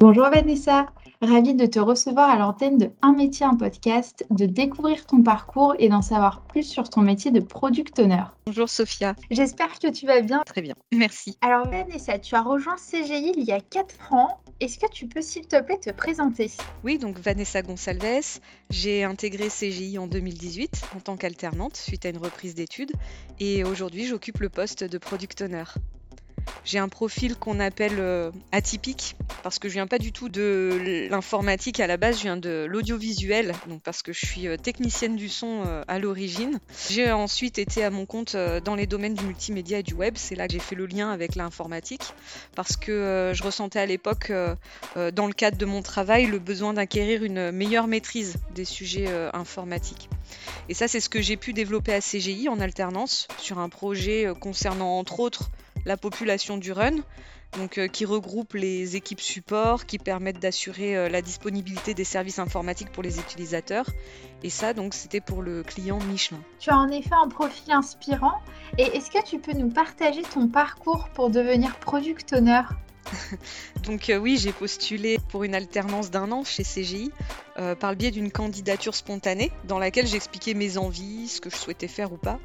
Bonjour Vanessa, ravie de te recevoir à l'antenne de Un métier, un podcast, de découvrir ton parcours et d'en savoir plus sur ton métier de Product Owner. Bonjour Sophia. J'espère que tu vas bien. Très bien, merci. Alors Vanessa, tu as rejoint CGI il y a 4 ans. Est-ce que tu peux s'il te plaît te présenter ? Oui, donc Vanessa Gonsalves, j'ai intégré CGI en 2018 en tant qu'alternante suite à une reprise d'études et aujourd'hui j'occupe le poste de Product Owner. J'ai un profil qu'on appelle atypique parce que je viens pas du tout de l'informatique à la base, je viens de l'audiovisuel, donc parce que je suis technicienne du son à l'origine. J'ai ensuite été à mon compte dans les domaines du multimédia et du web, c'est là que j'ai fait le lien avec l'informatique parce que je ressentais à l'époque, dans le cadre de mon travail, le besoin d'acquérir une meilleure maîtrise des sujets informatiques. Et ça, c'est ce que j'ai pu développer à CGI en alternance sur un projet concernant entre autres la population du run, donc, qui regroupe les équipes support qui permettent d'assurer la disponibilité des services informatiques pour les utilisateurs. Et ça, donc, c'était pour le client Michelin. Tu as en effet un profil inspirant. Et est-ce que tu peux nous partager ton parcours pour devenir Product Owner ? Donc oui, j'ai postulé pour une alternance d'1 an chez CGI par le biais d'une candidature spontanée dans laquelle j'expliquais mes envies, ce que je souhaitais faire ou pas,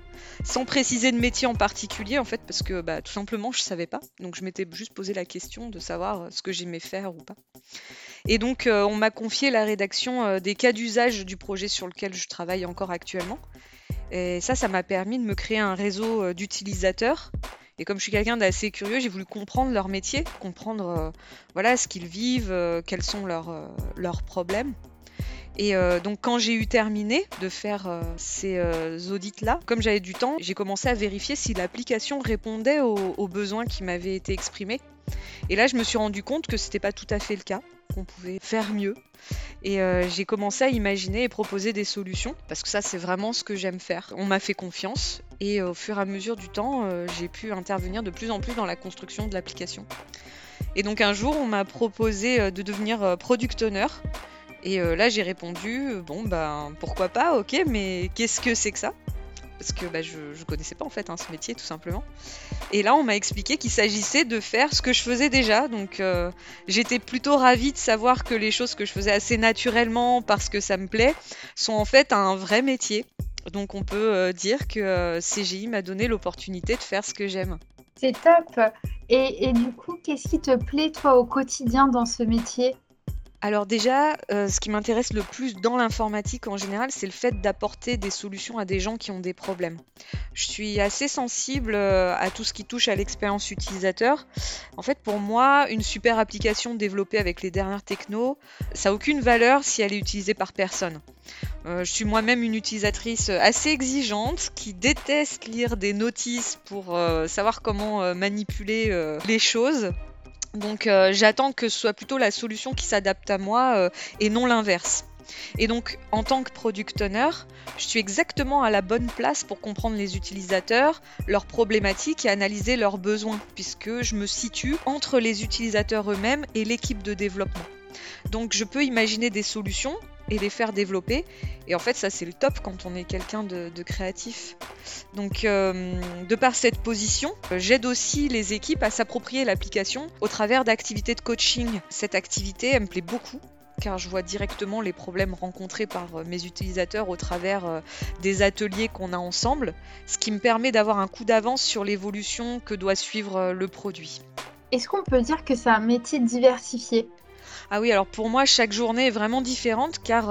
sans préciser de métier en particulier en fait parce que tout simplement je savais pas. Donc je m'étais juste posé la question de savoir ce que j'aimais faire ou pas. Et donc on m'a confié la rédaction des cas d'usage du projet sur lequel je travaille encore actuellement. Et ça m'a permis de me créer un réseau d'utilisateurs. Et comme je suis quelqu'un d'assez curieux, j'ai voulu comprendre leur métier, comprendre ce qu'ils vivent, quels sont leurs problèmes. Et donc quand j'ai eu terminé de faire ces audits-là, comme j'avais du temps, j'ai commencé à vérifier si l'application répondait aux besoins qui m'avaient été exprimés. Et là, je me suis rendu compte que c'était pas tout à fait le cas, qu'on pouvait faire mieux. Et j'ai commencé à imaginer et proposer des solutions, parce que ça, c'est vraiment ce que j'aime faire. On m'a fait confiance, et au fur et à mesure du temps, j'ai pu intervenir de plus en plus dans la construction de l'application. Et donc un jour, on m'a proposé de devenir Product Owner, et là, j'ai répondu, pourquoi pas, ok, mais qu'est-ce que c'est que ça ? Parce que je connaissais pas en fait ce métier tout simplement. Et là on m'a expliqué qu'il s'agissait de faire ce que je faisais déjà, donc j'étais plutôt ravie de savoir que les choses que je faisais assez naturellement parce que ça me plaît sont en fait un vrai métier. Donc on peut dire que CGI m'a donné l'opportunité de faire ce que j'aime. C'est top. Et du coup qu'est-ce qui te plaît toi au quotidien dans ce métier ? Alors déjà, ce qui m'intéresse le plus dans l'informatique en général, c'est le fait d'apporter des solutions à des gens qui ont des problèmes. Je suis assez sensible à tout ce qui touche à l'expérience utilisateur. En fait, pour moi, une super application développée avec les dernières technos, ça n'a aucune valeur si elle est utilisée par personne. Je suis moi-même une utilisatrice assez exigeante qui déteste lire des notices pour savoir comment manipuler les choses. Donc j'attends que ce soit plutôt la solution qui s'adapte à moi et non l'inverse. Et donc en tant que Product Owner, je suis exactement à la bonne place pour comprendre les utilisateurs, leurs problématiques et analyser leurs besoins, puisque je me situe entre les utilisateurs eux-mêmes et l'équipe de développement. Donc je peux imaginer des solutions et les faire développer. Et en fait, ça, c'est le top quand on est quelqu'un de créatif. Donc, de par cette position, j'aide aussi les équipes à s'approprier l'application au travers d'activités de coaching. Cette activité, elle me plaît beaucoup, car je vois directement les problèmes rencontrés par mes utilisateurs au travers des ateliers qu'on a ensemble, ce qui me permet d'avoir un coup d'avance sur l'évolution que doit suivre le produit. Est-ce qu'on peut dire que c'est un métier diversifié ? Ah oui, alors pour moi, chaque journée est vraiment différente car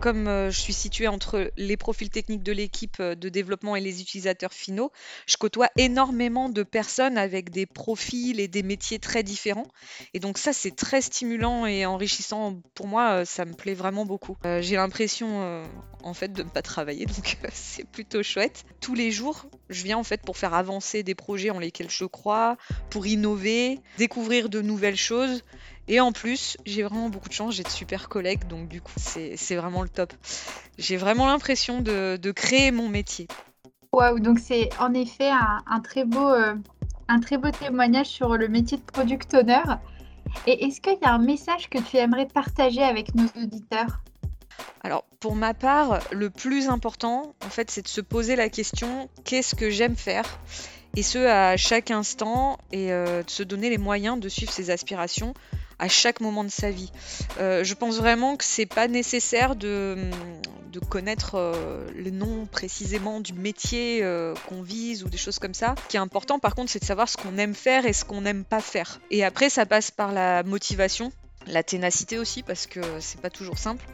comme je suis située entre les profils techniques de l'équipe de développement et les utilisateurs finaux, je côtoie énormément de personnes avec des profils et des métiers très différents. Et donc ça, c'est très stimulant et enrichissant. Pour moi, ça me plaît vraiment beaucoup. J'ai l'impression en fait de ne pas travailler, donc c'est plutôt chouette. Tous les jours, je viens en fait pour faire avancer des projets en lesquels je crois, pour innover, découvrir de nouvelles choses. Et en plus, j'ai vraiment beaucoup de chance, j'ai de super collègues, donc du coup, c'est vraiment le top. J'ai vraiment l'impression de créer mon métier. Waouh, donc c'est en effet un très beau témoignage sur le métier de Product Owner. Et est-ce qu'il y a un message que tu aimerais partager avec nos auditeurs ? Alors, pour ma part, le plus important, en fait, c'est de se poser la question « Qu'est-ce que j'aime faire ?» et ce, à chaque instant, et de se donner les moyens de suivre ses aspirations, à chaque moment de sa vie. Je pense vraiment que c'est pas nécessaire de connaître le nom précisément du métier qu'on vise ou des choses comme ça. Ce qui est important par contre, c'est de savoir ce qu'on aime faire et ce qu'on n'aime pas faire. Et après, ça passe par la motivation, la ténacité aussi, parce que c'est pas toujours simple,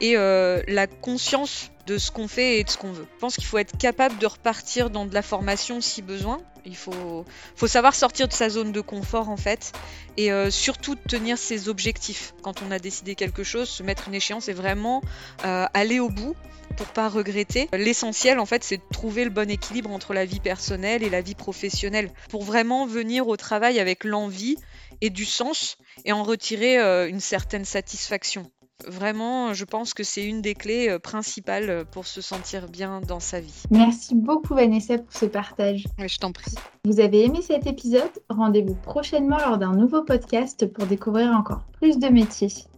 et la conscience de ce qu'on fait et de ce qu'on veut. Je pense qu'il faut être capable de repartir dans de la formation si besoin. Il faut savoir sortir de sa zone de confort en fait, et surtout tenir ses objectifs. Quand on a décidé quelque chose, se mettre une échéance et vraiment aller au bout pour pas regretter. L'essentiel en fait, c'est de trouver le bon équilibre entre la vie personnelle et la vie professionnelle pour vraiment venir au travail avec l'envie et du sens et en retirer une certaine satisfaction. Vraiment, je pense que c'est une des clés principales pour se sentir bien dans sa vie. Merci beaucoup Vanessa pour ce partage. Je t'en prie. Vous avez aimé cet épisode ? Rendez-vous prochainement lors d'un nouveau podcast pour découvrir encore plus de métiers.